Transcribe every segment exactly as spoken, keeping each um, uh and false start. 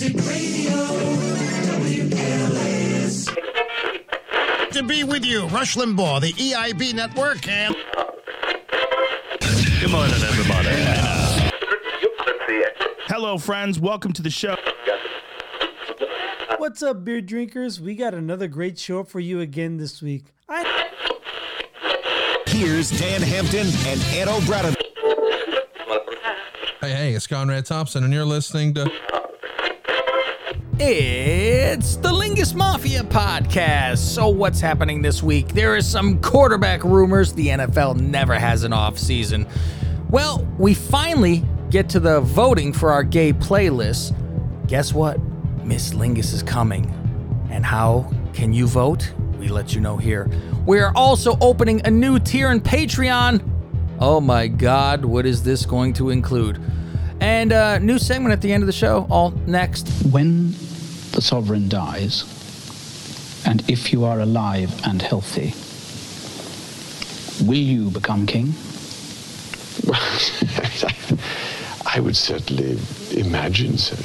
Music Radio, W L A S. To be with you, Rush Limbaugh, the E I B Network, and... Good morning, everybody. Uh, Hello, friends. Welcome to the show. What's up, beer drinkers? We got another great show for you again this week. I... Here's Dan Hampton and Ed O'Brien. Hey, hey, it's Conrad Thompson, and you're listening to... It's the Lingus Mafia Podcast. So what's happening this week? There is some quarterback rumors. The N F L never has an off season. Well, we finally get to the voting for our gay playlist. Guess what? Miss Lingus is coming. And how can you vote? We let you know here. We are also opening a new tier in Patreon. Oh my God, what is this going to include? And a uh, new segment at the end of the show, all next. When the sovereign dies, and if you are alive and healthy, will you become king? I would certainly imagine so.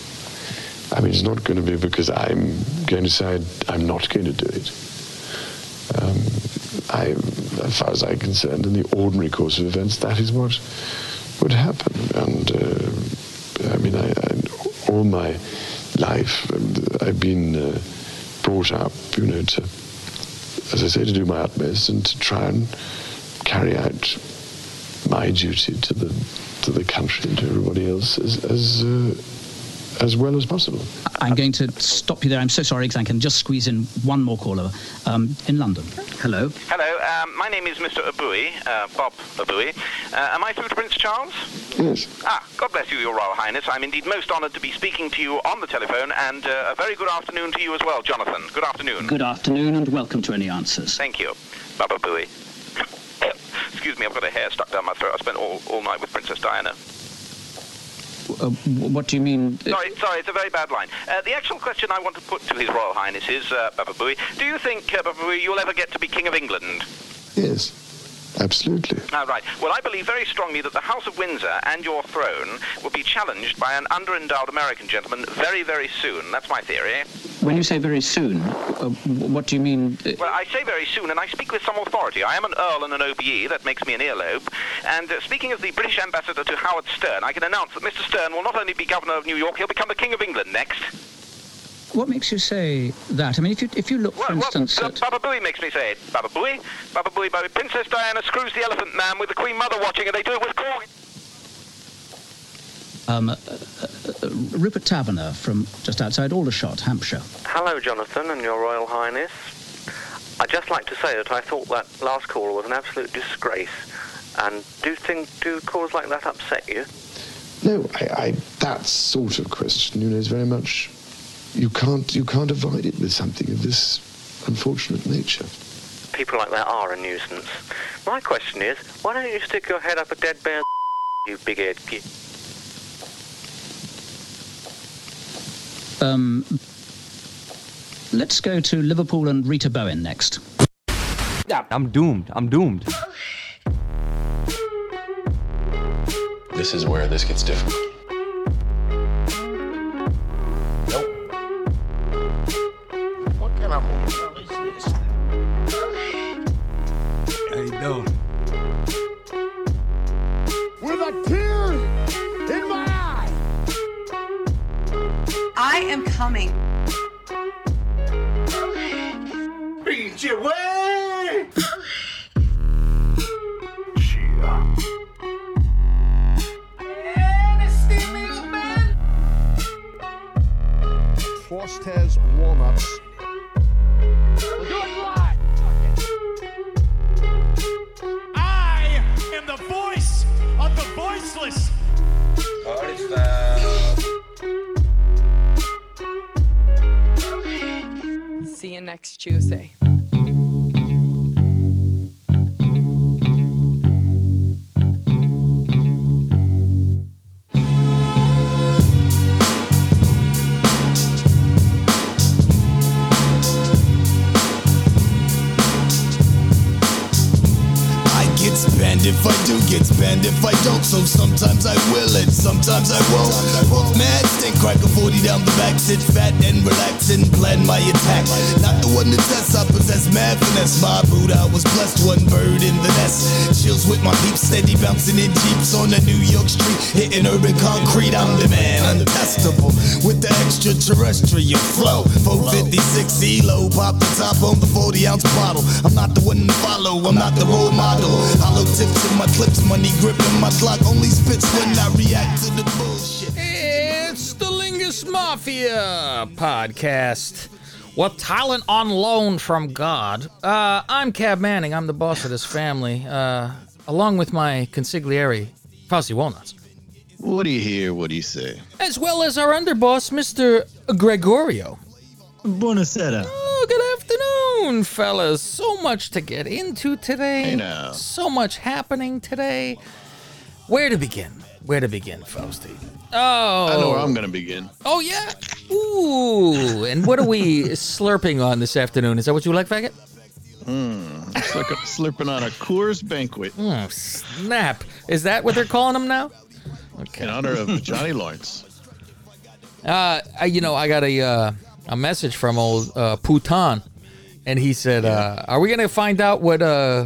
I mean, it's not going to be because I'm going to decide I'm not going to do it. Um, I, as far as I'm concerned, in the ordinary course of events, that is what would happen. And uh, I mean, I, I, all my life, I've been uh, brought up, you know, to, as I say, to do my utmost and to try and carry out my duty to the to the country and to everybody else as as, uh, as well as possible. I'm going to stop you there. I'm so sorry, because I can just squeeze in one more caller um, in London. Hello. Hello. Um, my name is Mister Abui, uh, Bob Abui. Uh, am I through to Prince Charles? Yes. Ah, God bless you, Your Royal Highness. I'm indeed most honoured to be speaking to you on the telephone, and uh, a very good afternoon to you as well, Jonathan. Good afternoon. Good afternoon, and welcome to Any Answers. Thank you, Baba Booey. Excuse me, I've got a hair stuck down my throat. I spent all, all night with Princess Diana. Uh, what do you mean? Sorry, sorry, it's a very bad line. Uh, the actual question I want to put to His Royal Highness is, uh, Baba Booey, do you think, uh, Baba Booey, you'll ever get to be King of England? Yes, absolutely. Ah, right. Well, I believe very strongly that the House of Windsor and your throne will be challenged by an underendowed American gentleman very, very soon. That's my theory. When you say very soon, uh, what do you mean? Well, I say very soon, and I speak with some authority. I am an Earl and an O B E. That makes me an earlobe. And uh, speaking as the British ambassador to Howard Stern, I can announce that Mister Stern will not only be governor of New York, he'll become the King of England next. What makes you say that? I mean, if you if you look, for well, instance... Well, at... Baba Booey makes me say it. Baba Booey, Baba Booey, Baba Princess Diana screws the Elephant Man with the Queen Mother watching, and they do it with... Cor- Um, uh, uh, Rupert Taverner from just outside Aldershot, Hampshire. Hello, Jonathan and Your Royal Highness. I'd just like to say that I thought that last caller was an absolute disgrace. And do things, do calls like that upset you? No, I, I, that sort of question, you know, is very much... You can't, you can't avoid it with something of this unfortunate nature. People like that are a nuisance. My question is, why don't you stick your head up a dead bear's you big-eared kid? Um, let's go to Liverpool and Rita Bowen next. I'm doomed. I'm doomed. This is where this gets difficult. Nope. What kind of hotel is this? How you doing? With a tear in my eye. I am coming. Beat your way! Fausty Walnuts. We'll do it live. I am the voice of the voiceless. What is that? See you next Tuesday. I do get better. And if I don't, so sometimes I will and sometimes I won't. Both mad, stink, crack a forty down the back, sit fat and relax and plan my attack. Not the one that tests, I possess mad finesse. My boot, I was blessed, one bird in the nest. Chills with my peeps, steady bouncing in jeeps on the New York street, hitting urban concrete. I'm the man, untestable, with the extraterrestrial flow. four fifty-six E L O, pop the top on the forty ounce bottle. I'm not the one to follow, I'm not the role model. Hollow tips in my clips, money gripping my clock, only spits when I react to the bullshit. It's the Lingus Mafia Podcast. What talent on loan from God. Uh, I'm Cab Manning. I'm the boss of this family, uh, along with my consigliere, Fausty Walnuts. What do you hear? What do you say? As well as our underboss, Mister Gregorio. Buonasera. Oh, good afternoon, fellas. So much to get into today. I know. So much happening today. Where to begin? Where to begin, Fausty? Oh, I know where I'm going to begin. Oh, yeah? Ooh, and what are we slurping on this afternoon? Is that what you like, faggot? Mmm, it's like a, slurping on a Coors Banquet. Mm, snap. Is that what they're calling them now? Okay. In honor of Johnny Lawrence. Uh, I, you know, I got a uh, a message from old uh, Putan, and he said, uh, are we going to find out what uh,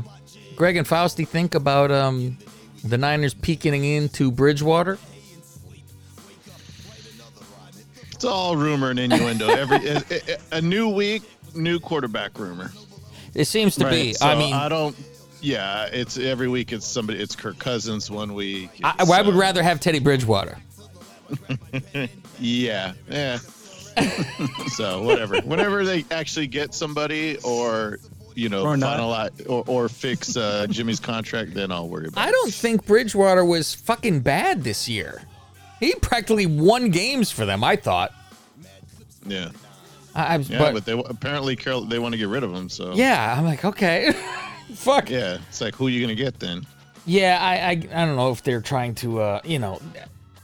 Greg and Fausty think about um, the Niners peeking into Bridgewater? It's all rumor and innuendo. Every a, a new week, new quarterback rumor. It seems to right? be. So I mean, I don't. Yeah, it's every week. It's somebody. It's Kirk Cousins one week. I, I would uh, rather have Teddy Bridgewater. yeah, yeah. so whatever, whenever they actually get somebody, or you know, or finalize or, or fix uh, Jimmy's contract, then I'll worry about it. I don't think Bridgewater was fucking bad this year. He practically won games for them, I thought. Yeah. I, I, yeah, but, but they, apparently Carol, they want to get rid of him, so. Yeah, I'm like, okay. Fuck. Yeah, it's like, who are you going to get then? Yeah, I, I I don't know if they're trying to, uh, you know.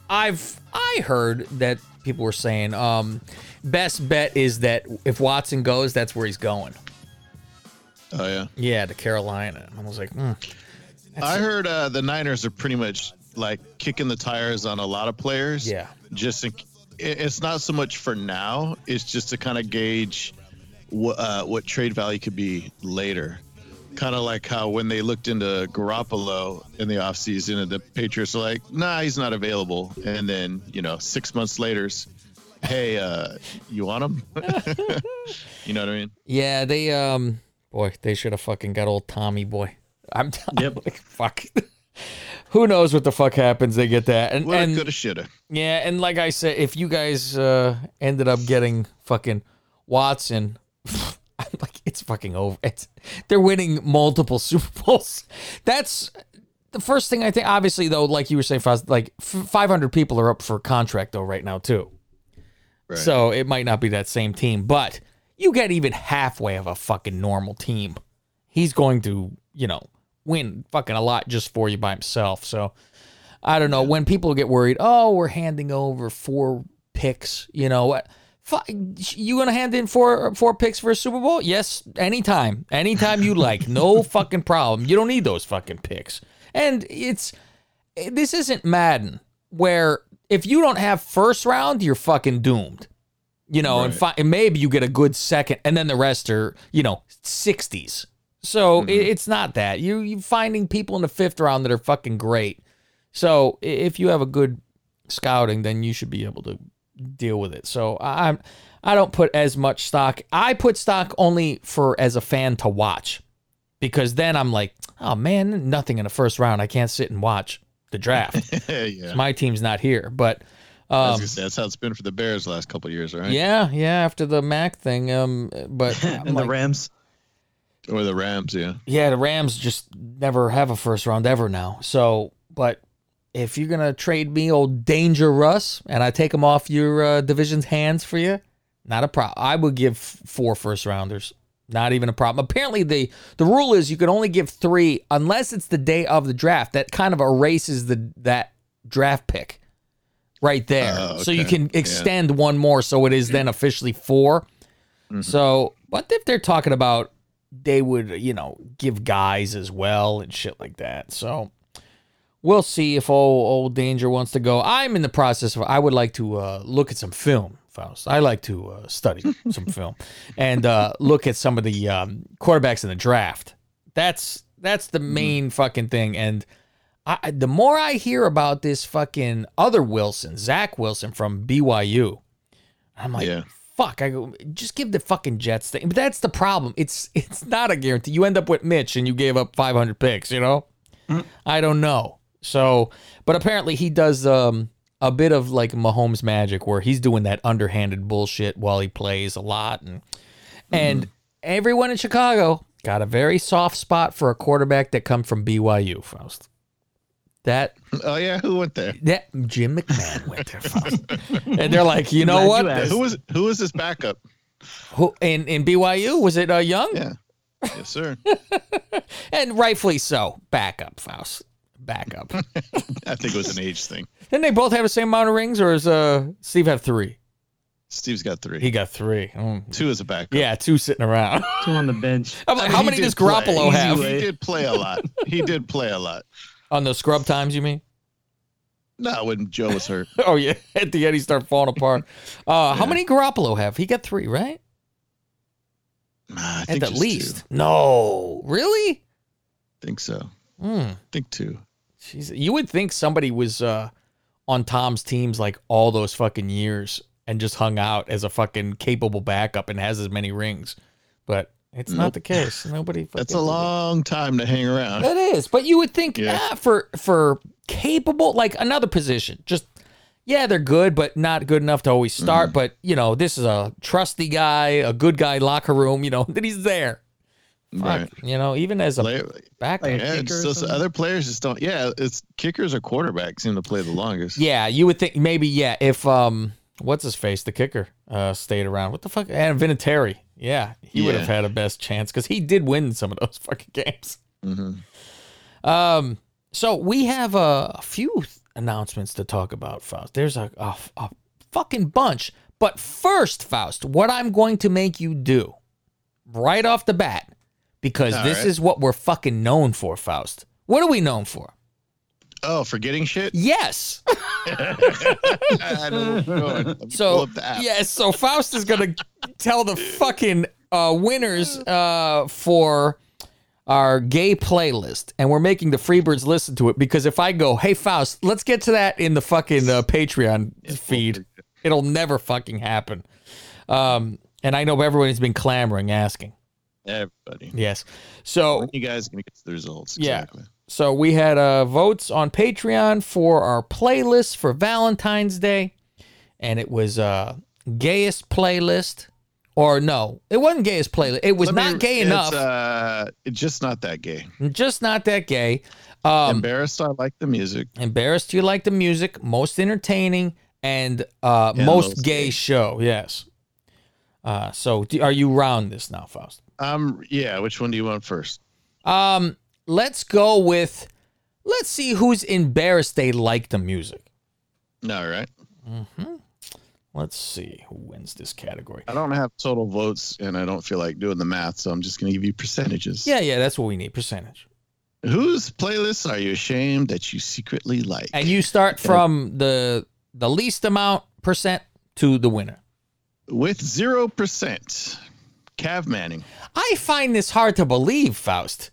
I've I heard that people were saying um, best bet is that if Watson goes, that's where he's going. Oh, yeah? Yeah, to Carolina. I was like, hmm. I it. heard uh, the Niners are pretty much like kicking the tires on a lot of players. Yeah. Just in, it's not so much for now. It's just to kind of gauge what uh, what trade value could be later. Kind of like how when they looked into Garoppolo in the offseason and the Patriots are like, nah, he's not available. And then, you know, six months later, hey, uh, you want him? You know what I mean? Yeah, they, um, boy, they should have fucking got old Tommy boy. I'm, t- yep. I'm like, fuck. Who knows what the fuck happens? They get that. And, and coulda, shoulda. Yeah, and like I said, if you guys uh, ended up getting fucking Watson, I'm like, it's fucking over. It's, they're winning multiple Super Bowls. That's the first thing I think. Obviously, though, like you were saying, like five hundred people are up for contract, though, right now, too. Right. So it might not be that same team. But you get even halfway of a fucking normal team. He's going to, you know, win fucking a lot just for you by himself. So I don't know. When people get worried, oh, we're handing over four picks, you know what? You gonna hand in four four picks for a Super Bowl? Yes, anytime, anytime you like, no fucking problem. You don't need those fucking picks. And it's this isn't Madden where if you don't have first round, you're fucking doomed. You know, right. and, fi- and maybe you get a good second, and then the rest are you know sixties. So mm-hmm. it's not that. You, you're finding people in the fifth round that are fucking great. So if you have a good scouting, then you should be able to deal with it. So I I don't put as much stock. I put stock only for as a fan to watch because then I'm like, oh, man, nothing in the first round. I can't sit and watch the draft. yeah. My team's not here. But um, I was gonna say, that's how it's been for the Bears the last couple of years, right? Yeah, yeah, after the Mac thing. Um, but And I'm the like, Rams. Or the Rams, yeah. Yeah, the Rams just never have a first round ever now. So, but if you're going to trade me old Danger Russ and I take him off your uh, division's hands for you, not a problem. I would give four first rounders. Not even a problem. Apparently, the, the rule is you can only give three unless it's the day of the draft. That kind of erases the that draft pick right there. Uh, okay. So you can extend yeah. one more so it is then officially four. Mm-hmm. So, but if they're talking about they would, you know, give guys as well and shit like that. So we'll see if old, old Danger wants to go. I'm in the process of, I would like to uh, look at some film, Faust. I like to uh, study some film and uh, look at some of the um, quarterbacks in the draft. That's that's the main fucking thing. And I, the more I hear about this fucking other Wilson, Zach Wilson from B Y U, I'm like, yeah. Fuck, I go, just give the fucking Jets thing. But that's the problem. It's it's not a guarantee. You end up with Mitch and you gave up five hundred picks, you know? Mm. I don't know. So, but apparently he does um, a bit of like Mahomes magic where he's doing that underhanded bullshit while he plays a lot. And, mm. and everyone in Chicago got a very soft spot for a quarterback that come from B Y U, Faust. That oh yeah, who went there? That Jim McMahon went there, Faust. And they're like, you know what? You who was who was his backup? Who in in B Y U was it? Uh, Young? Yeah, yes sir. And rightfully so, backup Faust, backup. I think it was an age thing. Didn't they both have the same amount of rings, or is uh Steve have three? Steve's got three. He got three. Oh. Two as a backup. Yeah, two sitting around. Two on the bench. I'm like, how he many does Garoppolo play. have? He did play a lot. He did play a lot. On the scrub times, you mean? No, when Joe was hurt. Oh, yeah. At the end, he started falling apart. Uh, yeah. How many Garoppolo have? He got three, right? Nah, I At think the least. Two. No. Really? I think so. Mm. I think two. Jeez. You would think somebody was uh, on Tom's teams like all those fucking years and just hung out as a fucking capable backup and has as many rings. But... It's nope. not the case. Nobody. That's a long it. time to hang around. It is, but you would think yeah. ah, for for capable, like another position. Just yeah, they're good, but not good enough to always start. Mm-hmm. But you know, this is a trusty guy, a good guy locker room. You know that he's there. Right. Fuck, you know, even as a Play, backup. Like yeah, those other players just don't. Yeah, it's kickers or quarterbacks seem to play the longest. Yeah, you would think maybe. Yeah, if um, what's his face, the kicker, uh, stayed around. What the fuck, and Vinatieri. Yeah, he yeah. would have had a best chance because he did win some of those fucking games. Mm-hmm. Um, so we have a, a few th- announcements to talk about, Faust. There's a, a, a fucking bunch. But first, Faust, what I'm going to make you do right off the bat, because All this right. is what we're fucking known for, Faust. What are we known for? Oh, forgetting shit? Yes. I don't know. So, yes, so Faust is going to tell the fucking uh, winners uh, for our gay playlist. And we're making the Freebirds listen to it because if I go, hey, Faust, let's get to that in the fucking uh, Patreon feed, it'll never fucking happen. Um, and I know everyone has been clamoring, asking. Everybody. Yes. So, when you guys are going to get to the results. Exactly. Yeah. So we had uh, votes on Patreon for our playlist for Valentine's Day, and it was uh, gayest playlist, or no, it wasn't gayest playlist. It was Let not me, gay it's, enough. Uh, it's just not that gay. Just not that gay. Um, embarrassed, I like the music. Embarrassed, you like the music. Most entertaining and uh, yeah, most gay, gay show. Yes. Uh, so do, are you round this now, Faust? Um. Yeah. Which one do you want first? Um. Let's go with, let's see who's embarrassed they like the music. All right. Mm-hmm. Let's see who wins this category. I don't have total votes, and I don't feel like doing the math, so I'm just going to give you percentages. Yeah, yeah, that's what we need, percentage. Whose playlists are you ashamed that you secretly like? And you start from the the least amount percent to the winner. With zero percent, Cab Manning. I find this hard to believe, Faust.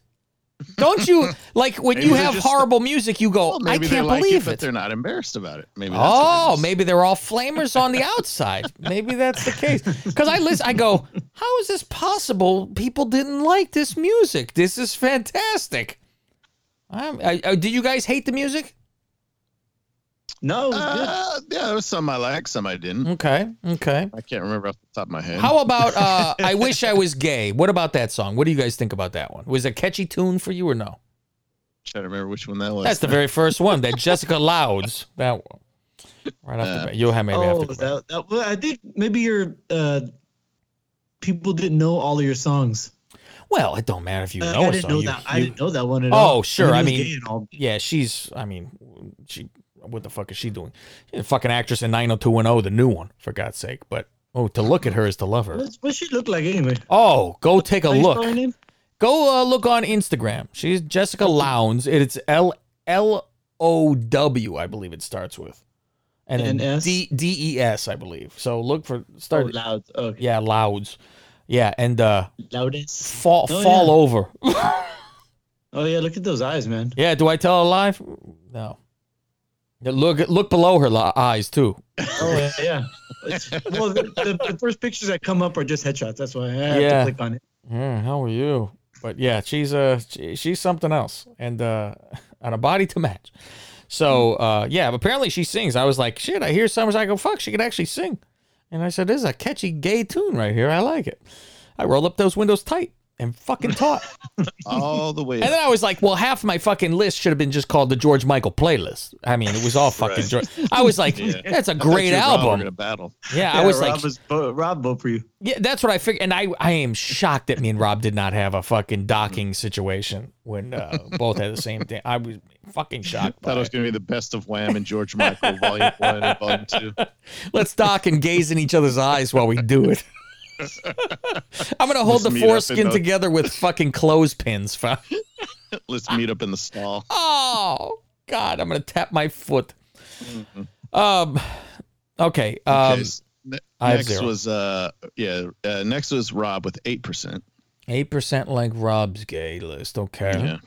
Don't you like when maybe you have just, horrible music? You go, well, maybe I can't like believe it, it. But they're not embarrassed about it. Maybe. That's oh, maybe they're all flamers on the outside. Maybe that's the case. Because I listen, I go, how is this possible? People didn't like this music. This is fantastic. I, I, did you guys hate the music? No. It was uh, good. Yeah, there was some I liked, some I didn't. Okay. Okay. I can't remember off the top of my head. How about uh, I Wish I Was Gay? What about that song? What do you guys think about that one? Was it a catchy tune for you or no? Trying to remember which one that was. That's the very first one. That Jessica Lowndes. That one. Right off uh, the bat. You'll have maybe oh, have to that, that, well, I think maybe your uh, people didn't know all of your songs. Well, it don't matter if you know uh, I a song. Didn't know you, that. You, I didn't know that one at oh, all. Oh, sure. I mean, yeah, she's, I mean, she... What the fuck is she doing? She's a fucking actress in nine oh two one oh, the new one, for God's sake. But, oh, to look at her is to love her. What's, what's she look like anyway? Oh, go take a look. Go uh, look on Instagram. She's Jessica Lowndes. It's L L O W, I believe it starts with. And then N S? D- D E S, I believe. So look for... Start, oh, Louds. Okay. Yeah, Louds. Yeah, and... Uh, Loudest? Fall, oh, fall yeah. over. Oh, yeah, look at those eyes, man. Yeah, do I tell a lie? No. Look look below her li- eyes, too. Oh, yeah. yeah. Well, the, the, the first pictures that come up are just headshots. That's why I have yeah. to click on it. Yeah, how are you? But, yeah, she's uh, she, she's something else. And uh, on a body to match. So, uh, yeah, apparently she sings. I was like, shit, I hear Summers. I go, fuck, she could actually sing. And I said, this is a catchy gay tune right here. I like it. I rolled up those windows tight and fucking taught. All the way. And then I was like, well, half my fucking list should have been just called the George Michael playlist. I mean, it was all fucking right. George. I was like, yeah. that's a great album. Battle. Yeah, yeah, I was Rob like. Was bo- Rob voted for you. Yeah, that's what I figured. And I, I am shocked that me and Rob did not have a fucking docking situation when uh, both had the same thing. I was. Fucking shocked. I thought it was going to be the best of Wham and George Michael, Volume one and Volume two. Let's dock and gaze in each other's eyes while we do it. I'm going to hold Let's the foreskin together the... with fucking clothespins. Let's meet up in the stall. Oh, God. I'm going to tap my foot. Mm-hmm. Um, okay. Um, okay so ne- next was uh, yeah. Uh, next was Rob with eight percent. eight percent like Rob's gay list. Okay. Yeah.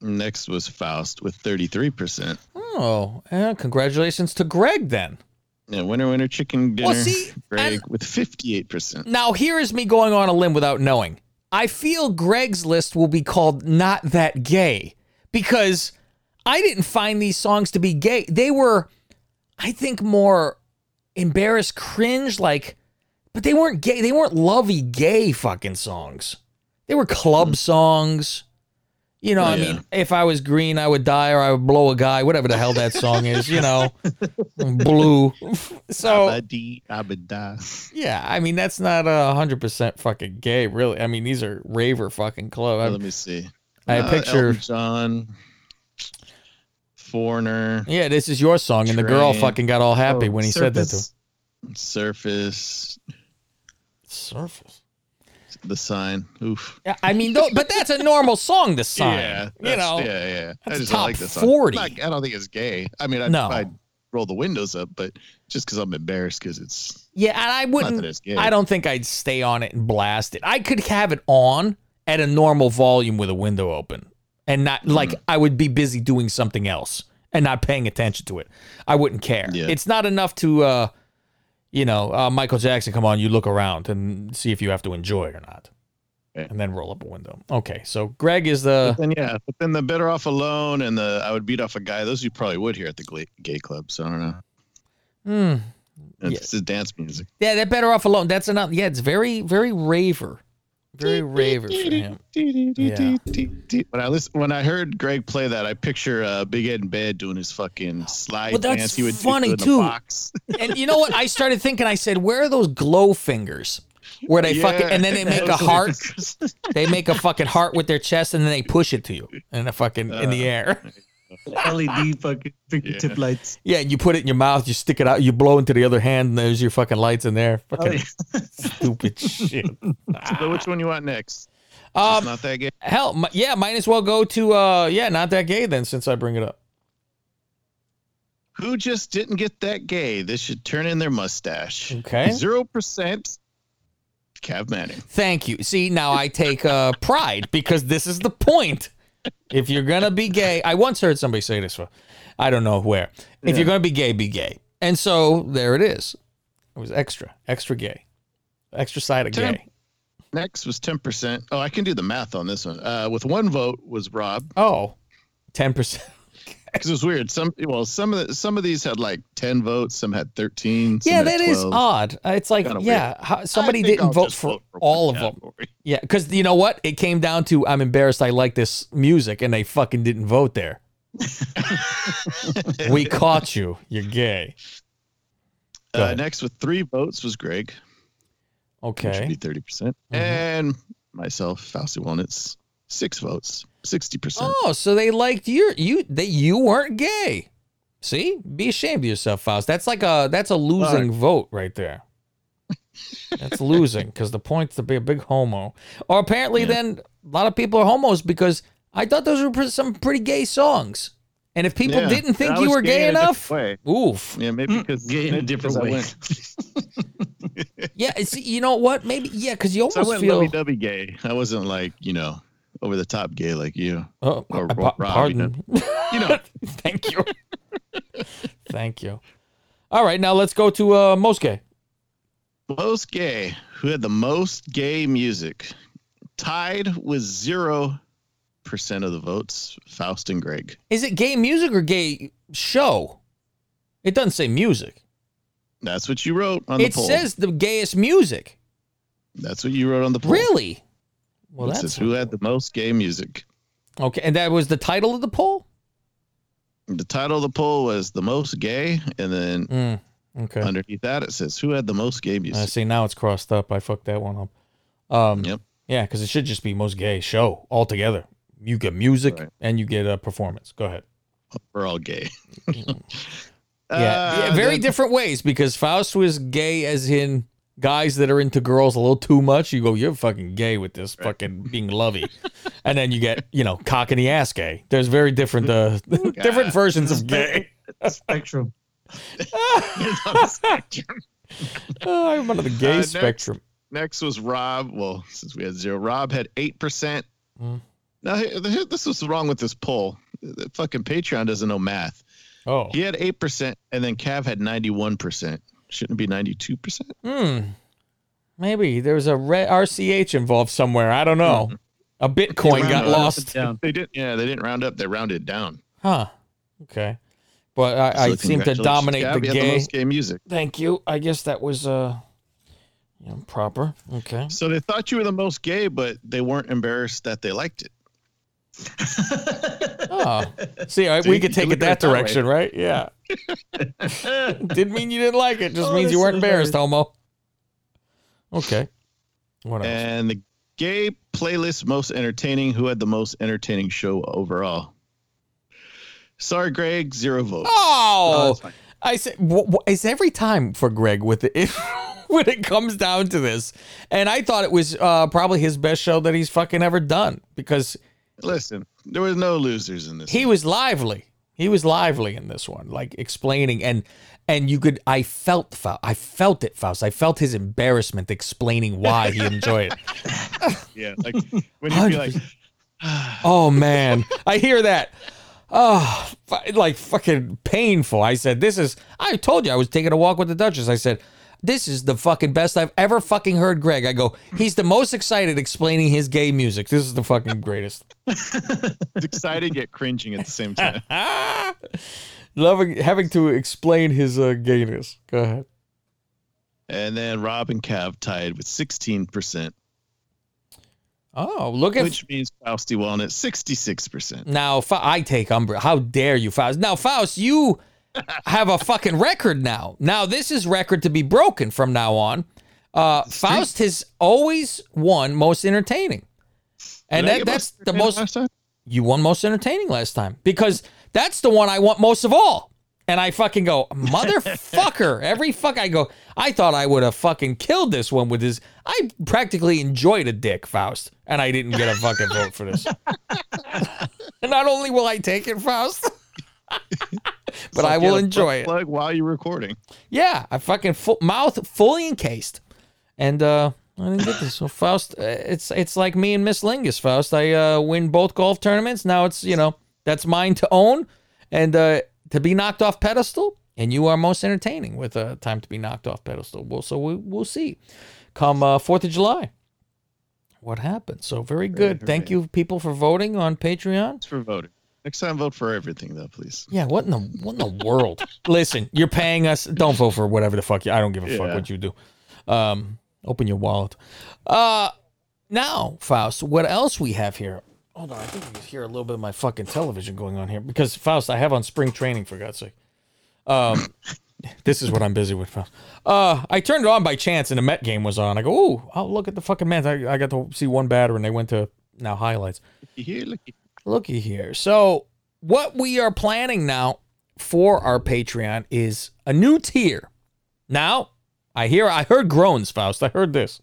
Next was Faust with thirty-three percent. Oh, and congratulations to Greg then. Yeah, winner, winner, chicken dinner. Well, see, Greg with fifty-eight percent. Now, here is me going on a limb without knowing. I feel Greg's list will be called Not That Gay because I didn't find these songs to be gay. They were, I think, more embarrassed, cringe, like, but they weren't gay. They weren't lovey gay fucking songs. They were club mm. songs. You know, oh, I yeah. mean, if I was green, I would die or I would blow a guy, whatever the hell that song is, you know, blue. So, I would die. Yeah, I mean, that's not uh, one hundred percent fucking gay, really. I mean, these are raver fucking club. Well, let me see. I uh, picture. Elton John, Foreigner. Yeah, this is your song. Train. And the girl fucking got all happy oh, when he surface. said that to her. Surface. Surface. The Sign. Oof. Yeah, I mean, though, but that's a normal song, The Sign. Yeah, you know, yeah, yeah. That's I just top don't like the song. forty. Not, I don't think it's gay. I mean, I'd, no. I'd roll the windows up, but just because I'm embarrassed because it's. Yeah, and I wouldn't. Not that it's gay. I don't think I'd stay on it and blast it. I could have it on at a normal volume with a window open and not mm. like I would be busy doing something else and not paying attention to it. I wouldn't care. Yeah. It's not enough to. Uh, You know, uh, Michael Jackson, come on, you look around and see if you have to enjoy it or not. Okay. And then roll up a window. Okay, so Greg is the... But then, yeah, but then the Better Off Alone and the I Would Beat Off a Guy, those you probably would hear at the gay club, so I don't know. Hmm. It's yeah. dance music. Yeah, that Better Off Alone, that's enough. Yeah, it's very, very raver. Very raver for him. Yeah. When I listen, when I heard Greg play that, I picture uh, Big Ed in bed doing his fucking slide well, that's dance. He would funny do in too. Box. And you know what? I started thinking. I said, "Where are those glow fingers? Where they yeah. fucking?" And then they make a heart. They make a fucking heart with their chest, and then they push it to you in a fucking uh, in the air. L E D fucking fingertip yeah. lights. Yeah, you put it in your mouth, you stick it out, you blow into the other hand, and there's your fucking lights in there. Fucking oh, yeah. stupid shit. So which one you want next? Um, Not That Gay. Hell, my, yeah, might as well go to uh, yeah, Not That Gay then, since I bring it up. Who just didn't get that gay? This should turn in their mustache. Okay, zero percent. Cab Manning. Thank you. See, now I take uh, pride because this is the point. If you're going to be gay, I once heard somebody say this, I don't know where. If yeah. you're going to be gay, be gay. And so there it is. It was extra, extra gay, extra side of Ten, gay. Next was ten percent. Oh, I can do the math on this one. Uh, with one vote was Rob. Oh, ten percent. Because it was weird. Some well, some of the, some of these had like ten votes. Some had thirteen. Some yeah, that is odd. It's like kinda yeah, how, somebody didn't I'll vote for, vote for all of category. them. Yeah, because you know what? It came down to I'm embarrassed. I like this music, and they fucking didn't vote there. We caught you. You're gay. Uh, next with three votes was Greg. Okay, should be thirty percent, mm-hmm. and myself, Fausty Walnuts, six votes. sixty percent. Oh, so they liked your you that you weren't gay. See? Be ashamed of yourself, Faust. That's like a that's a losing right. vote right there. That's losing because the point's to be a big homo. Or apparently yeah. then a lot of people are homos because I thought those were some pretty gay songs. And if people yeah, didn't think you were gay enough, oof. Yeah, maybe because mm, gay in a different way. yeah, it's, you know what? Maybe yeah, because you almost so I went feel lovey-dovey gay. I wasn't like you know over the top gay like you. Oh, or, or, pa- Rob, pardon. You know. You know. Thank you. Thank you. All right, now let's go to uh, most gay. Most gay. Who had the most gay music? Tied with zero percent of the votes, Faust and Greg. Is it gay music or gay show? It doesn't say music. That's what you wrote on the poll. It says the gayest music. That's what you wrote on the poll. Really? Well, that's who had the most gay music. Okay, and that was the title of the poll? The title of the poll was the most gay, and then mm, okay. underneath that it says who had the most gay music. I see, now it's crossed up. I fucked that one up. Um, yep. Yeah, because it should just be most gay show altogether. You get music right. and you get a performance. Go ahead. We're all gay. yeah. Uh, yeah, very then, different ways because Faust was gay as in guys that are into girls a little too much. You go, you're fucking gay with this right. fucking being lovey. And then you get, you know, cock in the ass gay. There's very different uh, different versions of gay. Spectrum. It's on the spectrum. oh, I'm under the gay uh, spectrum. Next, next was Rob. Well, since we had zero, Rob had eight percent. Mm. Now, this was wrong with this poll. The fucking Patreon doesn't know math. Oh. He had eight percent, and then Cav had ninety-one percent. Shouldn't it be ninety-two percent? Hmm. Maybe. There's a R C H involved somewhere. I don't know. Mm-hmm. A Bitcoin got lost. They didn't. Yeah, they didn't round up. They rounded down. Huh. Okay. But I, so I seem to dominate Cav, the game. The most gay music. Thank you. I guess that was... Uh... Yeah, proper. Okay. So they thought you were the most gay, but they weren't embarrassed that they liked it. oh, see, I, see, we could take it that direction, that right? Yeah. didn't mean you didn't like it. Just oh, means you weren't embarrassed, homo. Okay. What else? And the gay playlist most entertaining. Who had the most entertaining show overall? Sorry, Greg. Zero votes. Oh, no, I said w- w- it's every time for Greg with the if. when it comes down to this. And I thought it was uh, probably his best show that he's fucking ever done because listen, there was no losers in this. He one. was lively. He was lively in this one, like explaining and, and you could, I felt, I felt it Faust. I felt his embarrassment explaining why he enjoyed it. yeah. Like when he'd be like, oh man, I hear that. Oh, like fucking painful. I said, this is, I told you I was taking a walk with the Duchess. I said, this is the fucking best I've ever fucking heard Greg. I go, he's the most excited explaining his gay music. This is the fucking greatest. It's exciting yet cringing at the same time. Loving having to explain his uh, gayness. Go ahead. And then Rob and Cav tied with sixteen percent. Oh, look at... Which means Fausty Walnut, sixty-six percent. Now, I take umbrage. How dare you, Faust? Now, Faust, you... have a fucking record now. Now this is record to be broken from now on. Uh, Faust has always won most entertaining, and that, that's the most. You won most entertaining last time because that's the one I want most of all. And I fucking go motherfucker every fuck I go. I thought I would have fucking killed this one with his. I practically enjoyed a dick Faust, and I didn't get a fucking vote for this. And not only will I take it, Faust. But like I will enjoy it. Plug while you're recording. Yeah, I fucking full, mouth fully encased, and uh, I didn't get this. So Faust, it's it's like me and Miss Lingus. Faust, I uh, win both golf tournaments. Now it's you know that's mine to own, and uh, to be knocked off pedestal. And you are most entertaining with a uh, time to be knocked off pedestal. Well, so we we'll see. Come uh, Fourth of July. What happened? So very good. Right, Thank right. you, people, for voting on Patreon. Thanks for voting. Next time, vote for everything, though, please. Yeah, what in the what in the world? Listen, you're paying us. Don't vote for whatever the fuck you. I don't give a yeah. fuck what you do. Um, open your wallet. Uh, now, Faust, what else we have here? Hold on, I think you can hear a little bit of my fucking television going on here because Faust, I have on spring training for God's sake. Um, this is what I'm busy with, Faust. Uh, I turned it on by chance, and the Met game was on. I go, oh, I'll look at the fucking Mets. I, I got to see one batter, and they went to now highlights. Here, look. Looky here. So what we are planning now for our Patreon is a new tier. Now, I hear I heard groans, Faust. I heard this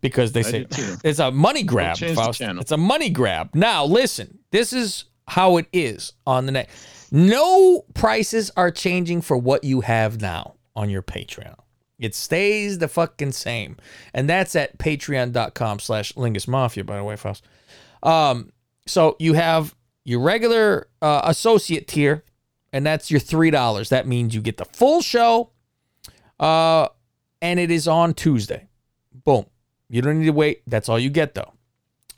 because they I say it's a money grab, Faust. It's a money grab. Now, listen, this is how it is on the next. No prices are changing for what you have now on your Patreon. It stays the fucking same. And that's at patreon.com slash Lingus Mafia, by the way, Faust. Um, so you have your regular uh, associate tier, and that's your three dollars. That means you get the full show, uh, and it is on Tuesday. Boom. You don't need to wait. That's all you get, though.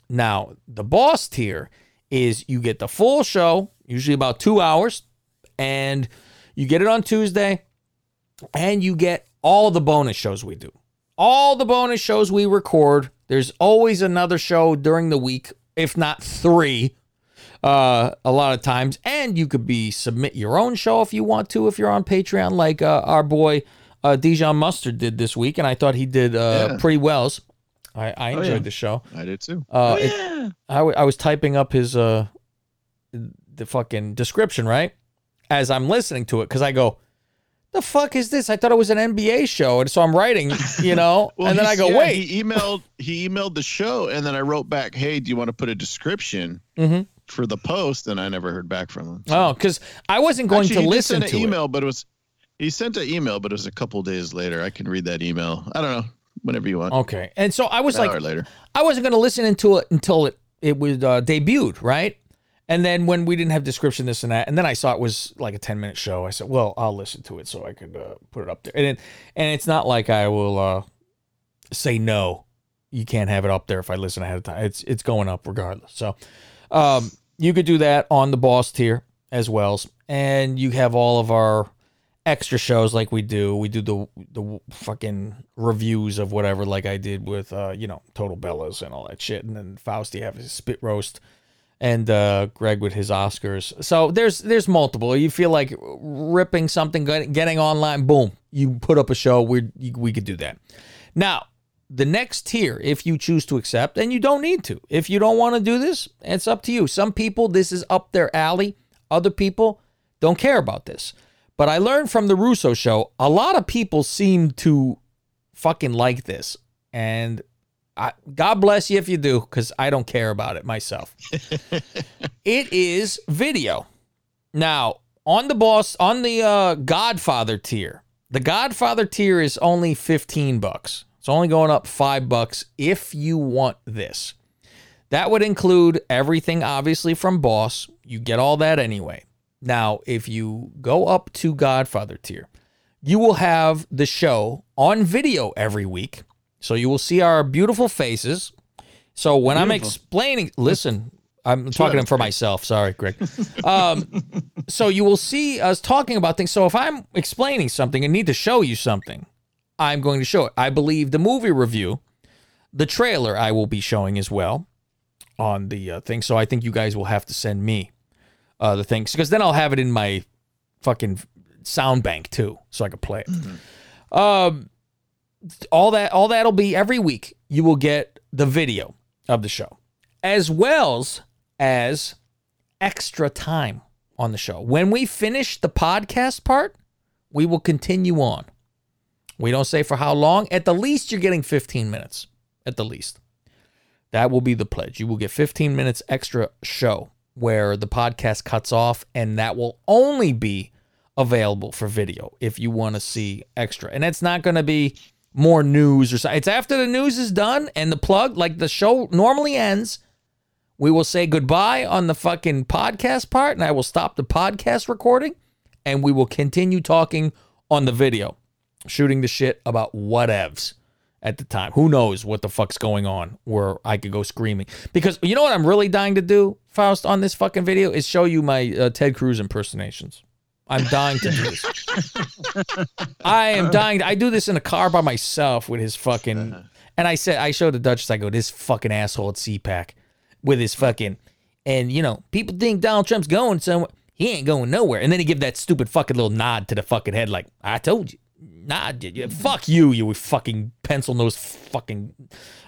Now, the boss tier is you get the full show, usually about two hours, and you get it on Tuesday, and you get all the bonus shows we do. All the bonus shows we record. There's always another show during the week, if not three, uh, a lot of times. And you could be submit your own show if you want to, if you're on Patreon, like uh, our boy uh, Dijon Mustard did this week, and I thought he did uh, yeah. pretty well. I, I enjoyed oh, yeah. the show. I did too. Uh, oh, yeah. it, I, w- I was typing up his uh, the fucking description, right? As I'm listening to it, because I go, the fuck is this? I thought it was an N B A show, and so I'm writing, you know, well, and then I go, yeah, wait. He emailed, he emailed the show, and then I wrote back, hey, do you want to put a description mm-hmm. for the post? And I never heard back from him. So. Oh, because I wasn't going Actually, to listen to email, it. But it was, he sent an email, but it was a couple of days later. I can read that email. I don't know, whenever you want. Okay, and so I was An like, hour later. I wasn't going to listen into it until it it was uh, debuted, right? And then when we didn't have description, this and that, and then I saw it was like a ten-minute show. I said, well, I'll listen to it so I could uh, put it up there. And it, and it's not like I will uh, say, no, you can't have it up there if I listen ahead of time. It's it's going up regardless. So um, you could do that on the boss tier as well. And you have all of our extra shows like we do. We do the the fucking reviews of whatever, like I did with, uh, you know, Total Bellas and all that shit. And then Fausty have his spit roast. And uh, Greg with his Oscars. So there's there's multiple. You feel like ripping something, getting online, boom. You put up a show. We we could do that. Now, the next tier, if you choose to accept, and you don't need to. If you don't want to do this, it's up to you. Some people, this is up their alley. Other people don't care about this. But I learned from the Russo show, a lot of people seem to fucking like this. And I, God bless you if you do, because I don't care about it myself. It is video. Now, on the boss, on the uh, Godfather tier, the Godfather tier is only fifteen bucks. It's only going up five bucks if you want this. That would include everything, obviously, from boss. You get all that anyway. Now, if you go up to Godfather tier, you will have the show on video every week. So you will see our beautiful faces. So when beautiful. I'm explaining, listen, I'm talking for myself. Sorry, Greg. Um, so you will see us talking about things. So if I'm explaining something and need to show you something, I'm going to show it. I believe the movie review, the trailer I will be showing as well on the uh, thing. So I think you guys will have to send me uh, the things, because then I'll have it in my fucking sound bank too, so I can play it. Mm-hmm. Um, All that, all that'll be every week. You will get the video of the show, as well as extra time on the show. When we finish the podcast part, we will continue on. We don't say for how long. At the least, you're getting fifteen minutes. At the least, that will be the pledge. You will get fifteen minutes extra show where the podcast cuts off, and that will only be available for video if you want to see extra. And that's not going to be more news or something. It's after the news is done and the plug, like the show normally ends, we will say goodbye on the fucking podcast part, and I will stop the podcast recording, and we will continue talking on the video, shooting the shit about whatevs at the time. Who knows what the fuck's going on where I could go screaming. Because you know what I'm really dying to do, Faust, on this fucking video is show you my uh, Ted Cruz impersonations. I'm dying to do this. I am dying. I do this in a car by myself with his fucking. And I said, I showed the Duchess, I go, this fucking asshole at CPAC with his fucking. And, you know, people think Donald Trump's going somewhere. He ain't going nowhere. And then he give that stupid fucking little nod to the fucking head like, I told you. Nah, fuck you, you fucking pencil-nosed fucking.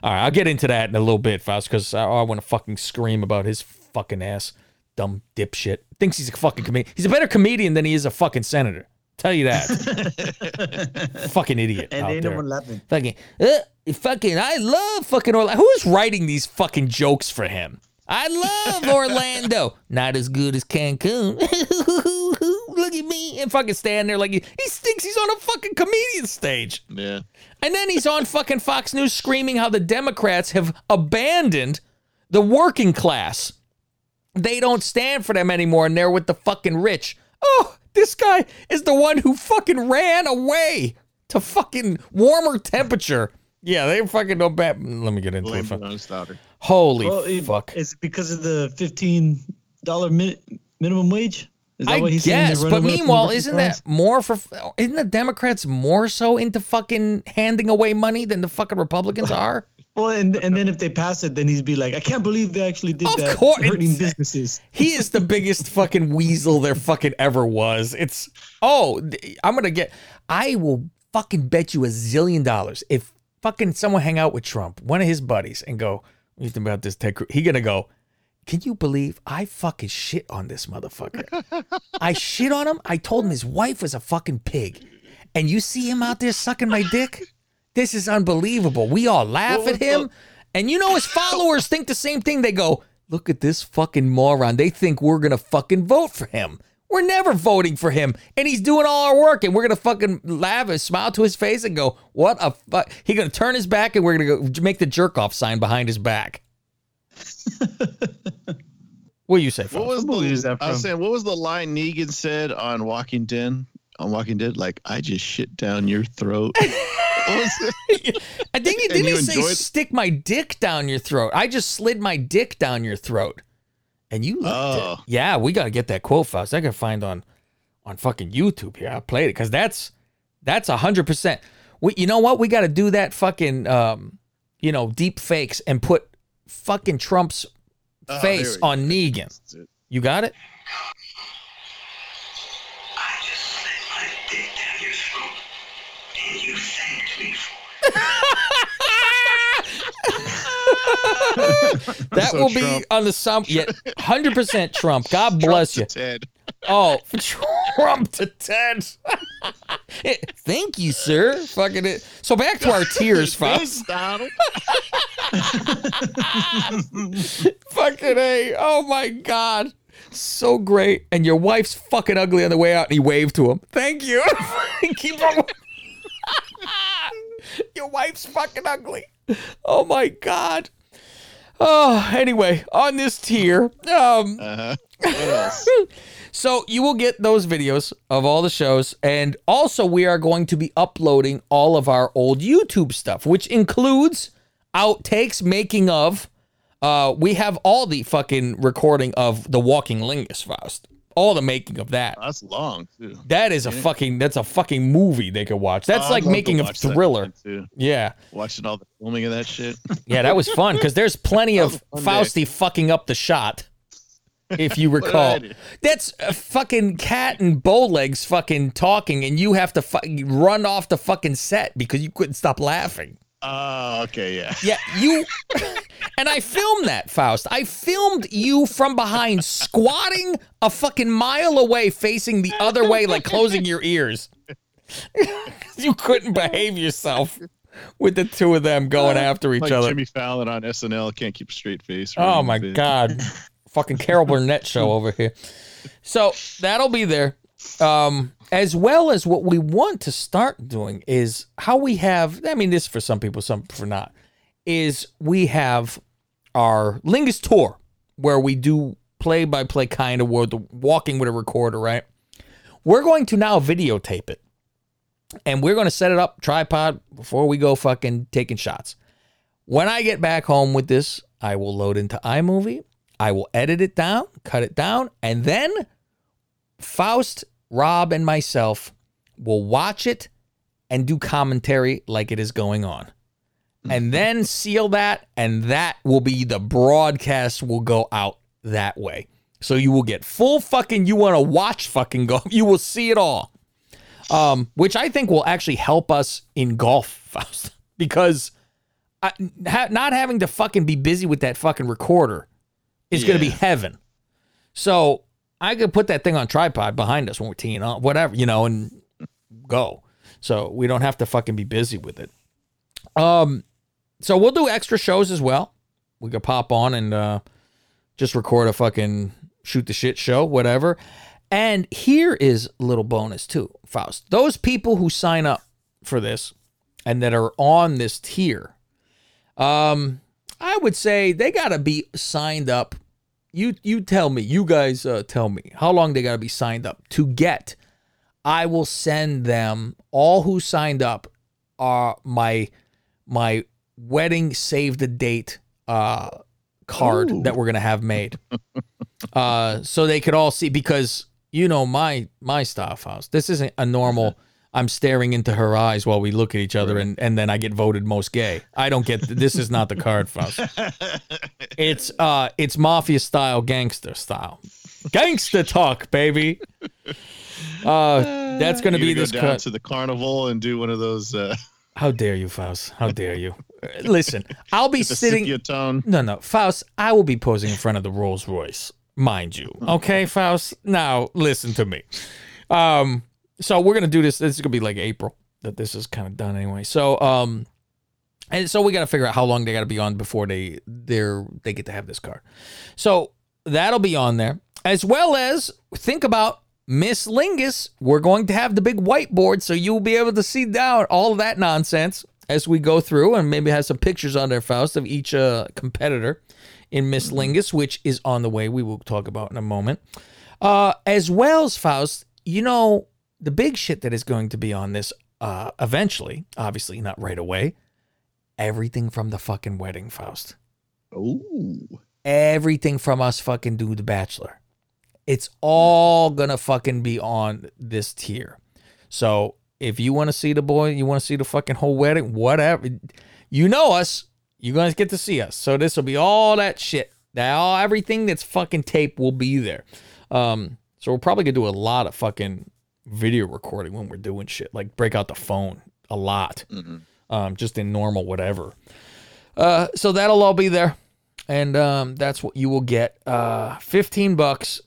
All right, I'll get into that in a little bit, Faust, because I, I want to fucking scream about his fucking ass. Dumb dipshit. Thinks he's a fucking comedian. He's a better comedian than he is a fucking senator. Tell you that. Fucking idiot. And ain't no one laughing. Fucking, uh, fucking, I love fucking Orlando. Who's writing these fucking jokes for him? I love Orlando. Not as good as Cancun. Look at me. And fucking stand there like he, he thinks he's on a fucking comedian stage. Yeah. And then he's on fucking Fox News screaming how the Democrats have abandoned the working class. They don't stand for them anymore, and they're with the fucking rich. Oh, this guy is the one who fucking ran away to fucking warmer temperature. Yeah, they fucking don't bat. Let me get into Blame it. Holy well, it, fuck. It's because of the fifteen dollars mi- minimum wage? Is that I what he's guess, saying? But meanwhile, isn't that more for, isn't the Democrats more so into fucking handing away money than the fucking Republicans are? Well, and and then if they pass it, then he'd be like, I can't believe they actually did of that. Of course. Hurting businesses. He is the biggest fucking weasel there fucking ever was. It's, oh, I'm going to get, I will fucking bet you a zillion dollars. If fucking someone hang out with Trump, one of his buddies, and go, what do you think about this Ted Cruz? He going to go, can you believe I fucking shit on this motherfucker? I shit on him. I told him his wife was a fucking pig. And you see him out there sucking my dick? This is unbelievable. We all laugh well, at him. Well, and you know his followers think the same thing. They go, look at this fucking moron. They think we're going to fucking vote for him. We're never voting for him. And he's doing all our work. And we're going to fucking laugh and smile to his face and go, what a fuck. He's going to turn his back and we're going to go make the jerk off sign behind his back. What do you say? What was the, I was saying, what was the line Negan said on Walking Dead? On Walking Dead, like, I just shit down your throat. I think he didn't say stick my dick down your throat. I just slid my dick down your throat. And you liked oh. it. Yeah, we gotta get that quote, Faust. I can find on on fucking YouTube here. I played it because that's that's a hundred percent. You know what? We gotta do that fucking um, you know, deep fakes and put fucking Trump's oh, face on Negan. You got it? That so will be Trump. On the sum. Yeah, one hundred percent Trump. God bless Trump you. Ted. Oh, Trump to Ted. Thank you, sir. Fucking it. So back to our tears, folks. Fucking A. Oh, my God. So great. And your wife's fucking ugly on the way out. And he waved to him. Thank you. Keep on. Your wife's fucking ugly. Oh, my God. Oh, anyway, on this tier. Um, uh-huh. What else? So you will get those videos of all the shows. And also, we are going to be uploading all of our old YouTube stuff, which includes outtakes, making of. Uh, we have all the fucking recording of The Walking Lingus, Faust. All the making of that. That's long, too. That is a yeah. fucking, that's a fucking movie they could watch. That's oh, like making a Thriller. Yeah. Watching all the filming of that shit. Yeah, that was fun because there's plenty of Fausty day. Fucking up the shot, if you recall. That's a fucking Cat and Bowlegs fucking talking, and you have to fu- run off the fucking set because you couldn't stop laughing. Oh, uh, okay, yeah. Yeah, you, and I filmed that, Faust. I filmed you from behind, squatting a fucking mile away, facing the other way, like closing your ears. You couldn't behave yourself with the two of them going uh, after each like other. Like Jimmy Fallon on S N L, can't keep a straight face. Right? Oh, my God. Fucking Carol Burnett show over here. So that'll be there. Um, as well as what we want to start doing is how we have, I mean, this for some people, some for not, is we have our Lingus tour where we do play by play kind of word, the walking with a recorder, right? We're going to now videotape it and we're going to set it up tripod before we go fucking taking shots. When I get back home with this, I will load into iMovie. I will edit it down, cut it down, and then Faust, Rob, and myself will watch it and do commentary like it is going on. And then seal that, and that will be the broadcast will go out that way. So you will get full fucking, you want to watch fucking golf. You will see it all. Um, which I think will actually help us in golf, Faust. Because I, ha, not having to fucking be busy with that fucking recorder is yeah. going to be heaven. So I could put that thing on tripod behind us when we're teeing up, whatever, you know, and go. So we don't have to fucking be busy with it. Um, so we'll do extra shows as well. We could pop on and uh, just record a fucking shoot the shit show, whatever. And here is a little bonus too, Faust. Those people who sign up for this and that are on this tier, um, I would say they got to be signed up. You you tell me, you guys uh, tell me how long they got to be signed up to get. I will send them, all who signed up are my my wedding save the date uh, card Ooh. that we're gonna have made, uh, so they could all see, because you know my my style, Faust. This isn't a normal. I'm staring into her eyes while we look at each other, and, and then I get voted most gay. I don't get this is not the card, Faust. It's uh it's mafia style, gangster style, gangster talk, baby. Uh, that's gonna be this. Go down cut. to the carnival and do one of those. Uh... How dare you, Faust? How dare you? Listen, I'll be sitting. No, no, Faust. I will be posing in front of the Rolls Royce, mind you. Okay, Faust. Now listen to me. Um, so we're gonna do this. This is gonna be like April that this is kind of done anyway. So um, and so we gotta figure out how long they gotta be on before they they're they get to have this card. So that'll be on there, as well as think about. Miss Lingus, we're going to have the big whiteboard, so you'll be able to see down all of that nonsense as we go through, and maybe have some pictures on there, Faust, of each uh, competitor in Miss Lingus, which is on the way. We will talk about in a moment. Uh, as well as, Faust, you know, the big shit that is going to be on this uh, eventually, obviously not right away, everything from the fucking wedding, Faust. Ooh. Everything from us fucking do The Bachelor. It's all going to fucking be on this tier. So if you want to see the boy, you want to see the fucking whole wedding, whatever, you know us, you're going to get to see us. So this will be all that shit. Now, everything that's fucking taped will be there. Um, so we're probably going to do a lot of fucking video recording when we're doing shit, like break out the phone a lot, mm-hmm. um, just in normal whatever. Uh, so that'll all be there. And um, that's what you will get. Uh, fifteen bucks.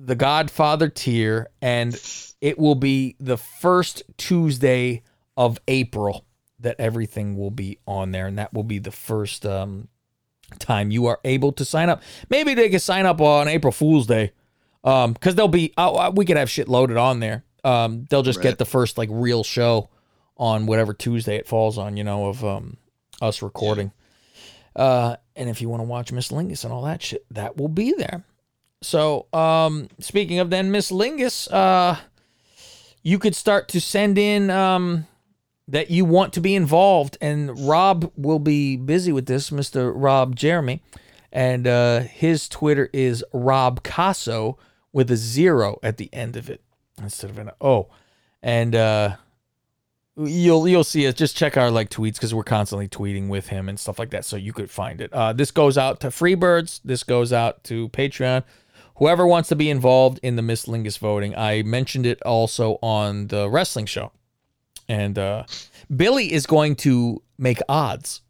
The Godfather tier, and it will be the first Tuesday of April that everything will be on there, and that will be the first um, time you are able to sign up. Maybe they can sign up on April Fool's Day, um, because they'll be uh, we could have shit loaded on there. Um, they'll just right. get the first like real show on whatever Tuesday it falls on, you know, of um, us recording. Uh, and if you want to watch Miss Lingus and all that shit, that will be there. So, um, speaking of then, Miss Lingus, uh, you could start to send in um, that you want to be involved, and Rob will be busy with this, Mister Rob Jeremy, and uh, his Twitter is Rob Casso with a zero at the end of it instead of an O, and uh, you'll you'll see it. Just check our like tweets because we're constantly tweeting with him and stuff like that, so you could find it. Uh, this goes out to Freebirds. This goes out to Patreon. Whoever wants to be involved in the Miss Lingus voting, I mentioned it also on the wrestling show. And uh, Billy is going to make odds.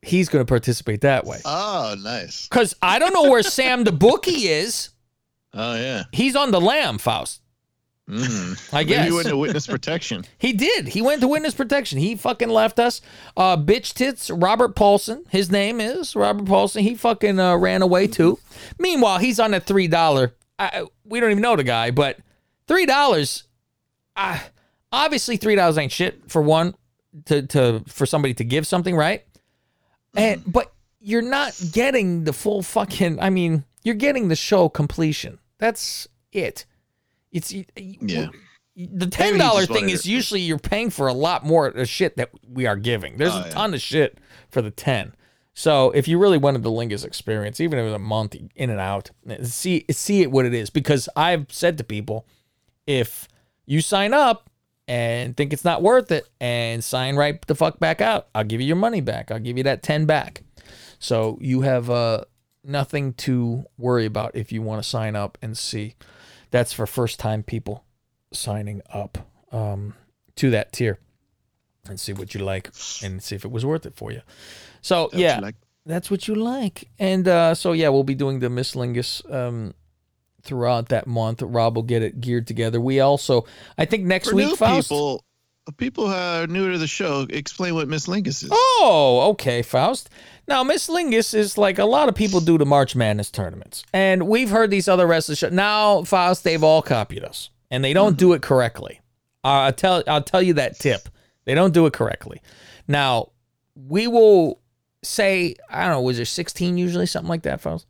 He's going to participate that way. Oh, nice. Because I don't know where Sam the Bookie is. Oh, yeah. He's on the lam, Faust. Mm. I guess. He went to witness protection. He did. He went to witness protection. He fucking left us. Uh, bitch tits, Robert Paulson. His name is Robert Paulson. He fucking uh, ran away too. Meanwhile, he's on a three dollars. I, we don't even know the guy, but three dollars. I, obviously, three dollars ain't shit for one, to, to for somebody to give something, right? And but you're not getting the full fucking, I mean, you're getting the show completion. That's it. It's yeah. The ten dollar thing is usually you're paying for a lot more shit that we are giving. There's oh, a ton yeah. of shit for the ten. So if you really wanted the Lingus experience, even if it was a month in and out, see see it what it is. Because I've said to people, if you sign up and think it's not worth it and sign right the fuck back out, I'll give you your money back. I'll give you that ten back. So you have uh nothing to worry about if you want to sign up and see. That's for first-time people signing up um, to that tier and see what you like and see if it was worth it for you. So, that's yeah, like. that's what you like. And uh, so, yeah, we'll be doing the Miss Lingus um, throughout that month. Rob will get it geared together. We also, I think next for week, new Faust. People, people who are new to the show, explain what Miss Lingus is. Oh, okay, Faust. Now, Miss Lingus is like a lot of people do to March Madness tournaments. And we've heard these other wrestlers. Show. Now, Faust, they've all copied us. And they don't mm-hmm. do it correctly. I'll tell, I'll tell you that tip. They don't do it correctly. Now, we will say, I don't know, was there sixteen usually? Something like that, Faust?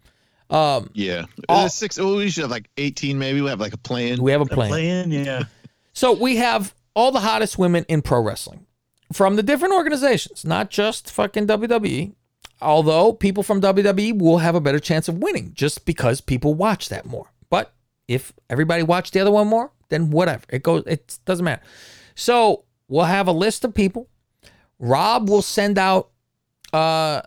Um, yeah. All, six, oh, we should have like eighteen maybe. We have like a plan. We have a plan. A plan, yeah. So we have all the hottest women in pro wrestling from the different organizations, not just fucking W W E. Although people from W W E will have a better chance of winning just because people watch that more. But if everybody watched the other one more, then whatever. It goes, it doesn't matter. So we'll have a list of people. Rob will send out uh,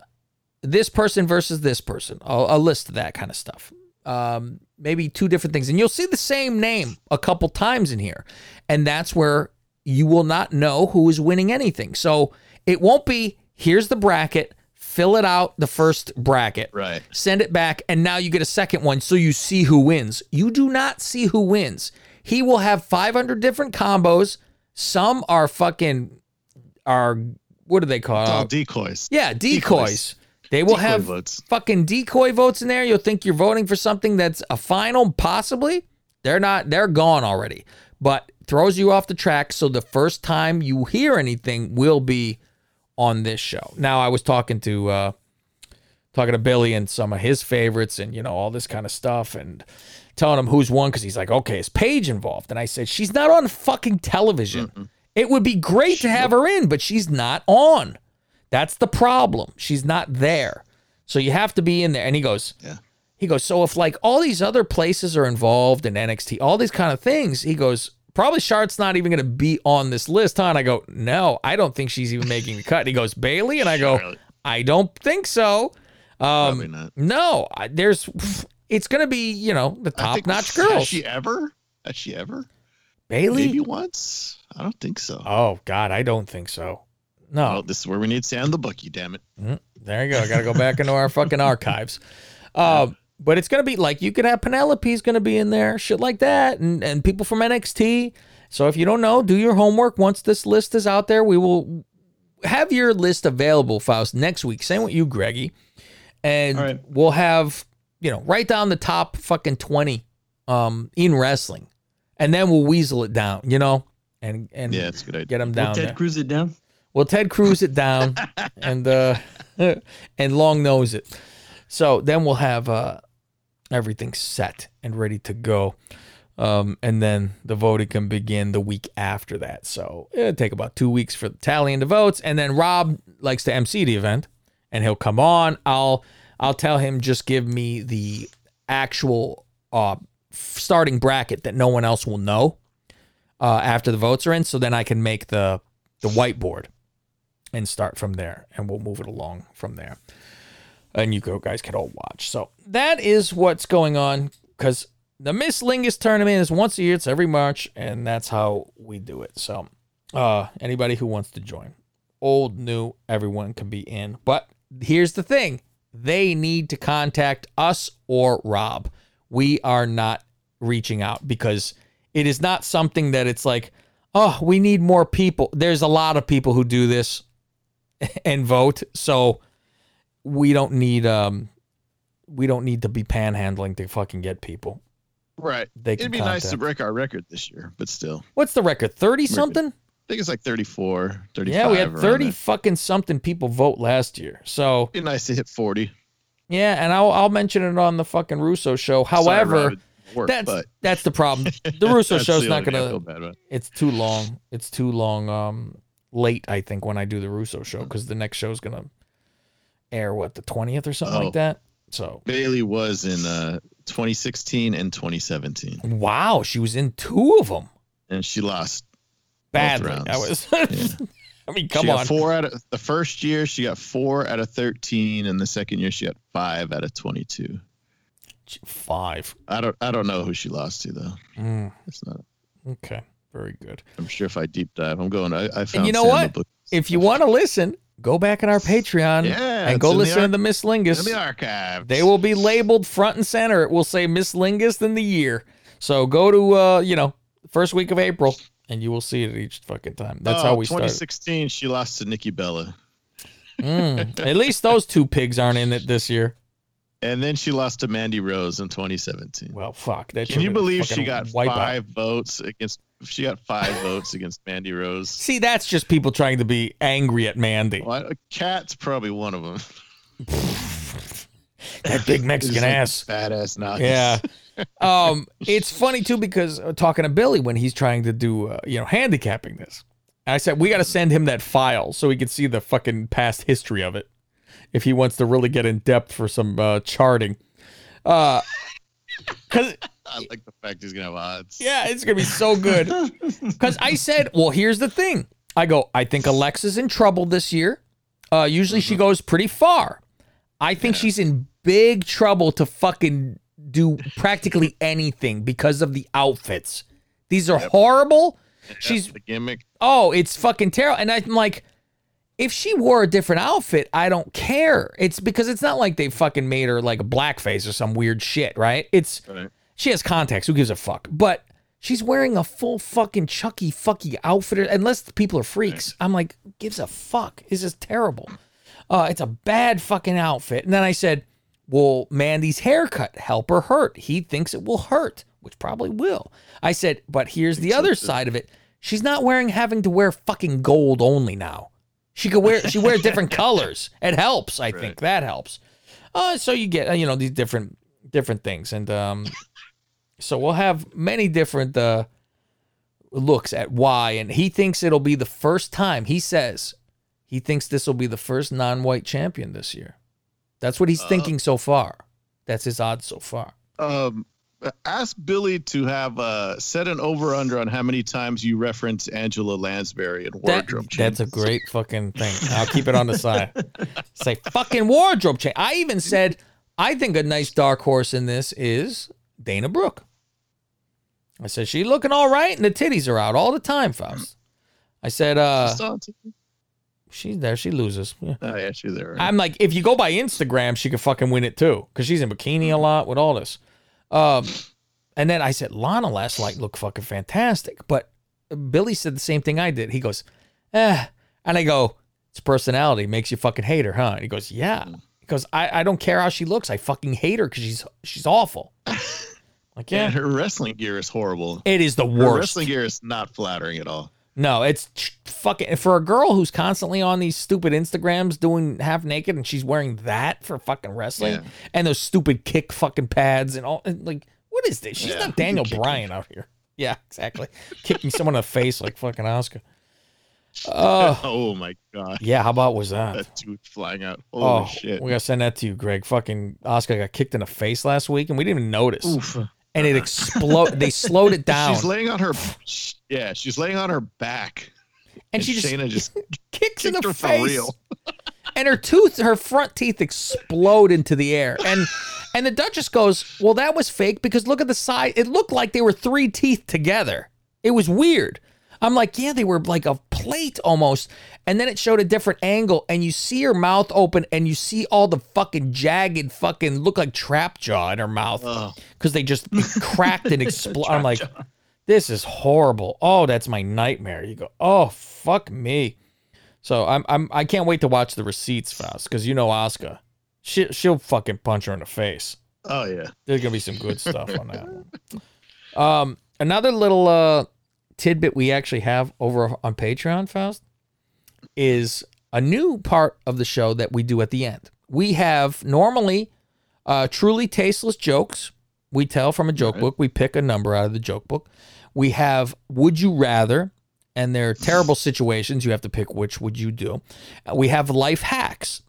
this person versus this person, a, a list of that kind of stuff. Um, maybe two different things. And you'll see the same name a couple times in here. And that's where you will not know who is winning anything. So it won't be, here's the bracket, fill it out, the first bracket, right? Send it back, and now you get a second one so you see who wins. You do not see who wins. He will have five hundred different combos. Some are fucking, are, what do they call it? Uh, decoys. Yeah, decoys. decoys. They will decoy have votes. Fucking decoy votes in there. You'll think you're voting for something that's a final, possibly. They're not, they're gone already. But throws you off the track, so the first time you hear anything will be on this show. Now, I was talking to uh, talking to Billy and some of his favorites and, you know, all this kind of stuff and telling him who's won because he's like, okay, is Paige involved? And I said, she's not on fucking television. Mm-mm. It would be great to have her in, but she's not on. That's the problem. She's not there. So you have to be in there. And he goes, yeah. He goes, so if like all these other places are involved in N X T, all these kind of things, he goes, probably Charlotte's not even going to be on this list, huh? And I go, no, I don't think she's even making the cut. And he goes, Bailey? And I go, I don't think so. Um, Probably not. No, I, there's, it's going to be, you know, the top-notch girls. Has she ever? Has she ever? Bailey? Maybe once? I don't think so. Oh, God, I don't think so. No. Well, this is where we need Sam the Bookie, damn it. Mm, there you go. I got to go back into our fucking archives. Um, yeah. But it's going to be like, you could have Penelope's going to be in there, shit like that, and, and people from N X T. So if you don't know, do your homework. Once this list is out there, we will have your list available, Faust, next week. Same with you, Greggy. And right. We'll have, you know, write down the top fucking twenty um, in wrestling. And then we'll weasel it down, you know, and, and yeah, that's a good idea. Get them down. Will Ted there. Cruz it down? Well, Ted Cruz it down and uh, and long nose it. So then we'll have uh, everything set and ready to go. Um, and then the voting can begin the week after that. So it'll take about two weeks for tallying the votes. And then Rob likes to M C the event and he'll come on. I'll I'll tell him, just give me the actual uh, starting bracket that no one else will know uh, after the votes are in. So then I can make the, the whiteboard and start from there. And we'll move it along from there. And you guys can all watch. So that is what's going on, because the Miss Lingus tournament is once a year. It's every March, and that's how we do it. So uh, anybody who wants to join, old, new, everyone can be in. But here's the thing. They need to contact us or Rob. We are not reaching out because it is not something that it's like, oh, we need more people. There's a lot of people who do this and vote. So we don't need um, we don't need to be panhandling to fucking get people. Right. They can It'd be contact. Nice to break our record this year, but still. What's the record? thirty something? I think it's like thirty-four, thirty-five. Yeah, we had thirty fucking something people vote last year. So it'd be nice to hit forty. Yeah, and I'll I'll mention it on the fucking Russo show. However, Sorry, Rob, work, that's but. that's the problem. The Russo show's not gonna. Bad, it's too long. It's too long. Um, late I think when I do the Russo show because the next show's gonna air what, the twentieth or something oh. like that. So Bailey was in uh twenty sixteen and twenty seventeen. Wow, she was in two of them, and she lost badly. That was, yeah. I mean, come she on. Got four out of the first year, she got four out of thirteen, and the second year she got five out of twenty-two. Five. I don't. I don't know who she lost to though. Mm. It's not okay. Very good. I'm sure if I deep dive, I'm going. I, I found. And you know what? If you want to listen. Go back in our Patreon yeah, and go listen the ar- to the Miss Lingus. In the archives. They will be labeled front and center. It will say Miss Lingus in the year. So go to, uh, you know, first week of April. and you will see it each fucking time. That's oh, how we started. twenty sixteen, she lost to Nikki Bella. Mm, at least those two pigs aren't in it this year. And then she lost to Mandy Rose in twenty seventeen. Well, fuck. That Can you believe she got five out. votes against? She got five votes against Mandy Rose. See, that's just people trying to be angry at Mandy. Well, Cat's probably one of them. That big Mexican like ass, badass knock. Yeah. Um, it's funny too because uh, talking to Billy when he's trying to do, uh, you know, handicapping this, I said we got to send him that file so he can see the fucking past history of it. If he wants to really get in depth for some uh, charting. Uh, cause, I like the fact he's going to have odds. Yeah, it's going to be so good. Because I said, well, here's the thing. I go, I think Alexa's in trouble this year. Uh, usually mm-hmm. she goes pretty far. I think yeah. she's in big trouble to fucking do practically anything because of the outfits. These are yep. horrible. And she's the gimmick. Oh, it's fucking terrible. And I'm like, if she wore a different outfit, I don't care. It's because it's not like they fucking made her like a blackface or some weird shit, right? It's right. She has contacts. Who gives a fuck? But she's wearing a full fucking Chucky fucky outfit. Unless the people are freaks. Right. I'm like, who gives a fuck? This is terrible. Uh, it's a bad fucking outfit. And then I said, will Mandy's haircut help or hurt? He thinks it will hurt, which probably will. I said, but here's the other side of it. She's not wearing having to wear fucking gold only now. She could wear, she wears different colors. It helps. I right. think that helps. Uh, so you get, you know, these different, different things. And, um, so we'll have many different, uh, looks at why. And he thinks it'll be the first time he says, he thinks this will be the first non-white champion this year. That's what he's uh, thinking so far. That's his odds so far. Um, ask Billy to have uh, set an over-under on how many times you reference Angela Lansbury in wardrobe that, change. That's a great fucking thing. I'll keep it on the side. Say fucking wardrobe change. I even said, I think a nice dark horse in this is Dana Brooke. I said, she looking all right, and the titties are out all the time, Faust. I said, uh, she's there. She loses. Yeah. Oh, yeah, she's there. Right? I'm like, if you go by Instagram, she could fucking win it, too, because she's in bikini a lot with all this. Um, and then I said, Lana last night looked fucking fantastic. But Billy said the same thing I did. He goes, eh. And I go, it's personality. Makes you fucking hate her, huh? And he goes, yeah. He goes, I, I don't care how she looks. I fucking hate her because she's she's awful. Like, yeah. And her wrestling gear is horrible. It is the worst. Her wrestling gear is not flattering at all. No, it's fucking... For a girl who's constantly on these stupid Instagrams doing half naked and she's wearing that for fucking wrestling yeah. and those stupid kick fucking pads and all... And like, what is this? She's yeah. not Daniel Bryan out here. Yeah, exactly. Kicking someone in the face like fucking Oscar. Uh, oh, my God. Yeah, how about was that? That dude flying out. Holy oh, shit. We got to send that to you, Greg. Fucking Oscar got kicked in the face last week and we didn't even notice. Oof. And it exploded. They slowed it down. She's laying on her... Yeah, she's laying on her back. And, and she just, Shayna just kicks in the her face. For real. And her tooth, her front teeth explode into the air. And and the Duchess goes, well, that was fake because look at the side. It looked like they were three teeth together. It was weird. I'm like, yeah, they were like a plate almost. And then it showed a different angle. And you see her mouth open and you see all the fucking jagged fucking look like trap jaw in her mouth. Because they just cracked and exploded. I'm like... Jaw. This is horrible. Oh, that's my nightmare. You go, oh, fuck me. So I'm, I'm, I can't wait to watch the receipts, Faust, because you know Asuka. She, she'll fucking punch her in the face. Oh, yeah. There's going to be some good stuff on that one. Um, another little uh, tidbit we actually have over on Patreon, Faust, is a new part of the show that we do at the end. We have normally uh, truly tasteless jokes we tell from a joke right. book. We pick a number out of the joke book. We have Would You Rather, and they're terrible situations. You have to pick which would you do. We have Life Hacks.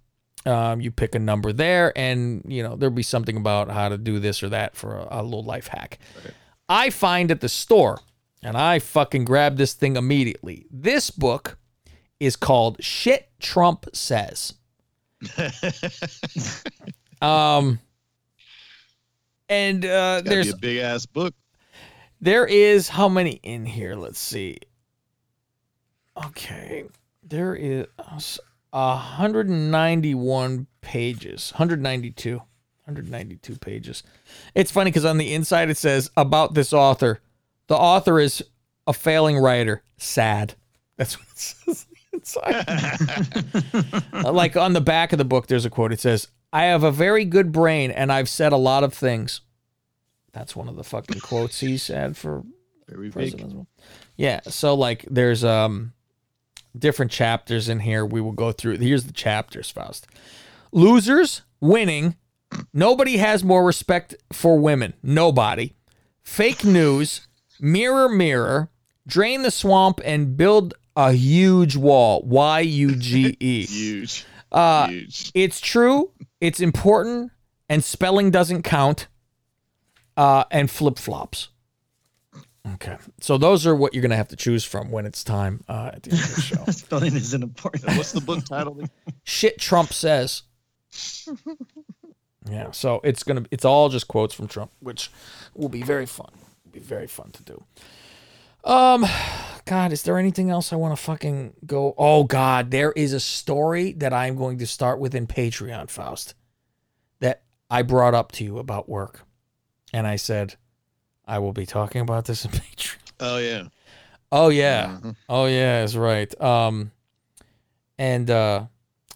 Um, you pick a number there, and you know there'll be something about how to do this or that for a, a little life hack. Right. I find at the store, and I fucking grab this thing immediately. This book is called Shit Trump Says. um... And uh, there's a big ass book. There is how many in here? Let's see. Okay, there is one hundred ninety-one pages, one hundred ninety-two, one hundred ninety-two pages. It's funny because on the inside it says about this author. The author is a failing writer. Sad. That's what it says inside. Like on the back of the book, there's a quote. It says, I have a very good brain and I've said a lot of things. That's one of the fucking quotes he said for very president as well. Yeah. So like there's um different chapters in here. We will go through. Here's the chapters, Faust. Losers, winning. Nobody has more respect for women. Nobody. Fake news. Mirror, mirror. Drain the swamp and build a huge wall. Y U G E. Huge. Uh, huge. It's true. It's important. And spelling doesn't count. Uh, and flip-flops. Okay. So those are what you're going to have to choose from when it's time uh, at the end of the show. Spelling isn't important. What's the book title? Shit Trump says. Yeah, so it's gonna it's all just quotes from Trump, which will be very fun. It'll be very fun to do. Um God, is there anything else I want to fucking go? Oh God, there is a story that I'm going to start with in Patreon, Faust, that I brought up to you about work. And I said, I will be talking about this in Patreon. Oh yeah. Oh yeah. Mm-hmm. Oh yeah, that's right. Um and uh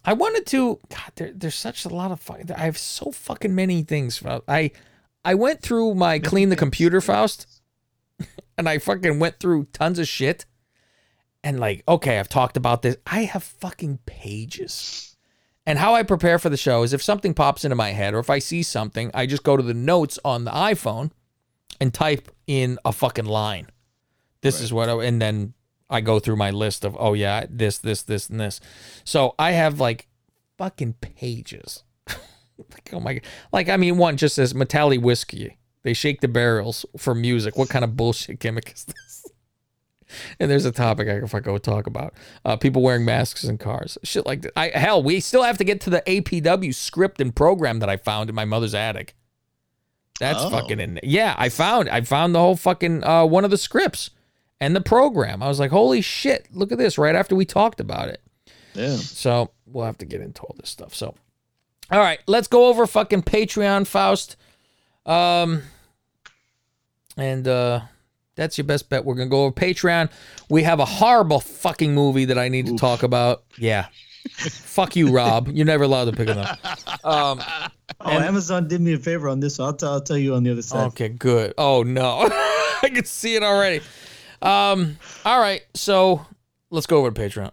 I wanted to, God, there, there's such a lot of, I have so fucking many things. I I went through my clean the computer, Faust, and I fucking went through tons of shit. And like, okay, I've talked about this. I have fucking pages. And how I prepare for the show is if something pops into my head or if I see something, I just go to the notes on the iPhone and type in a fucking line. This right. is what I, and then I go through my list of, oh, yeah, this, this, this, and this. So I have, like, fucking pages. Like, oh, my God. Like, I mean, one just says, Matali Whiskey. They shake the barrels for music. What kind of bullshit gimmick is this? And there's a topic I can fucking go talk about. Uh, people wearing masks in cars. Shit like that. I, hell, we still have to get to the A P W script and program that I found in my mother's attic. That's oh. fucking in there. Yeah, I found. I found the whole fucking uh, one of the scripts. And the program. I was like, holy shit, look at this, right after we talked about it. Yeah. So we'll have to get into all this stuff. So, all right, let's go over fucking Patreon, Faust. Um, and uh, that's your best bet. We're going to go over Patreon. We have a horrible fucking movie that I need Oof. to talk about. Yeah. Fuck you, Rob. You're never allowed to pick it up. Um, oh, and- Amazon did me a favor on this. So I'll, t- I'll tell you on the other side. Okay, good. Oh, no. I can see it already. Um, all right, so let's go over to Patreon.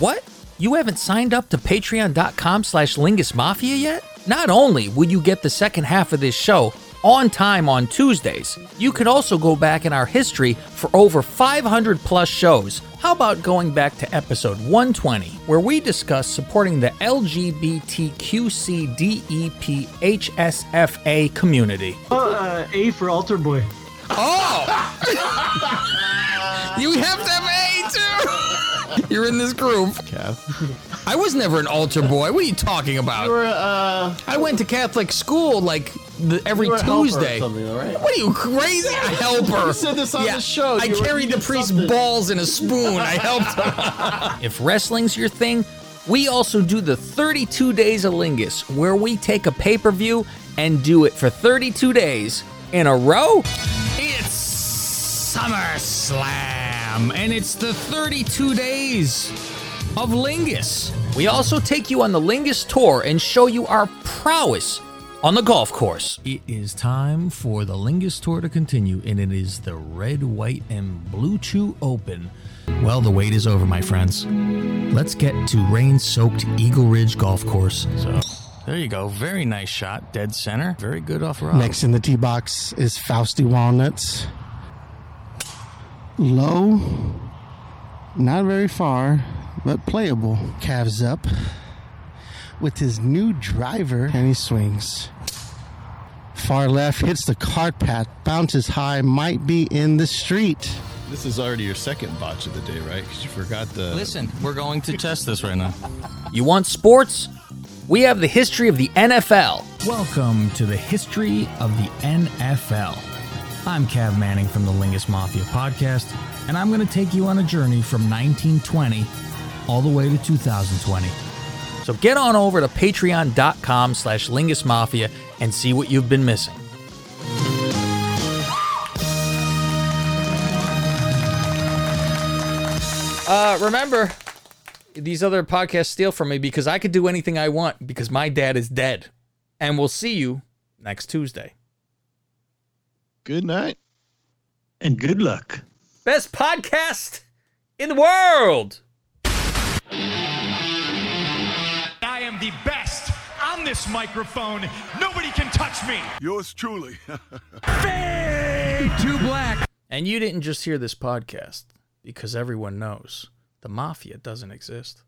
What? You haven't signed up to patreon.com slash Lingus Mafia yet? Not only will you get the second half of this show on time on Tuesdays, you could also go back in our history for over five hundred plus shows. How about going back to episode one twenty, where we discuss supporting the L G B T Q C D E P H S F A community? Uh, uh, A for altar boy. Oh! You have to have A too! You're in this group. Catholic. I was never an altar boy. What are you talking about? You were, uh, I went to Catholic school like the, every Tuesday. Right? What are you, crazy? A helper. You said this on yeah. the show. I you carried the priest's something. balls in a spoon. I helped him. If wrestling's your thing, we also do the thirty-two Days of Lingus, where we take a pay-per-view and do it for thirty-two days in a row. It's SummerSlam, and it's the thirty-two days of Lingus. We also take you on the Lingus tour and show you our prowess on the golf course. It is time for the Lingus Tour to continue, and it is the Red, White, and Blue Chew Open. Well, the wait is over, my friends. Let's get to rain-soaked Eagle Ridge Golf Course. So, there you go. Very nice shot. Dead center. Very good off Rob. Next in the tee box is Fausty Walnuts. Low. Not very far, but playable. Calves up with his new driver, and he swings. Far left, hits the cart path, bounces high, might be in the street. This is already your second botch of the day, right? Because you forgot the... Listen, we're going to test this right now. You want sports? We have the history of the N F L. Welcome to the history of the N F L. I'm Cab Manning from the Lingus Mafia Podcast, and I'm going to take you on a journey from nineteen twenty all the way to two thousand twenty. So get on over to patreon.com slash Lingus Mafia and see what you've been missing. Uh, remember, these other podcasts steal from me because I could do anything I want because my dad is dead. And we'll see you next Tuesday. Good night. And good luck. Best podcast in the world. I am the best on this microphone. Nobody can touch me. Yours truly. Fade to black. And you didn't just hear this podcast, because everyone knows the mafia doesn't exist.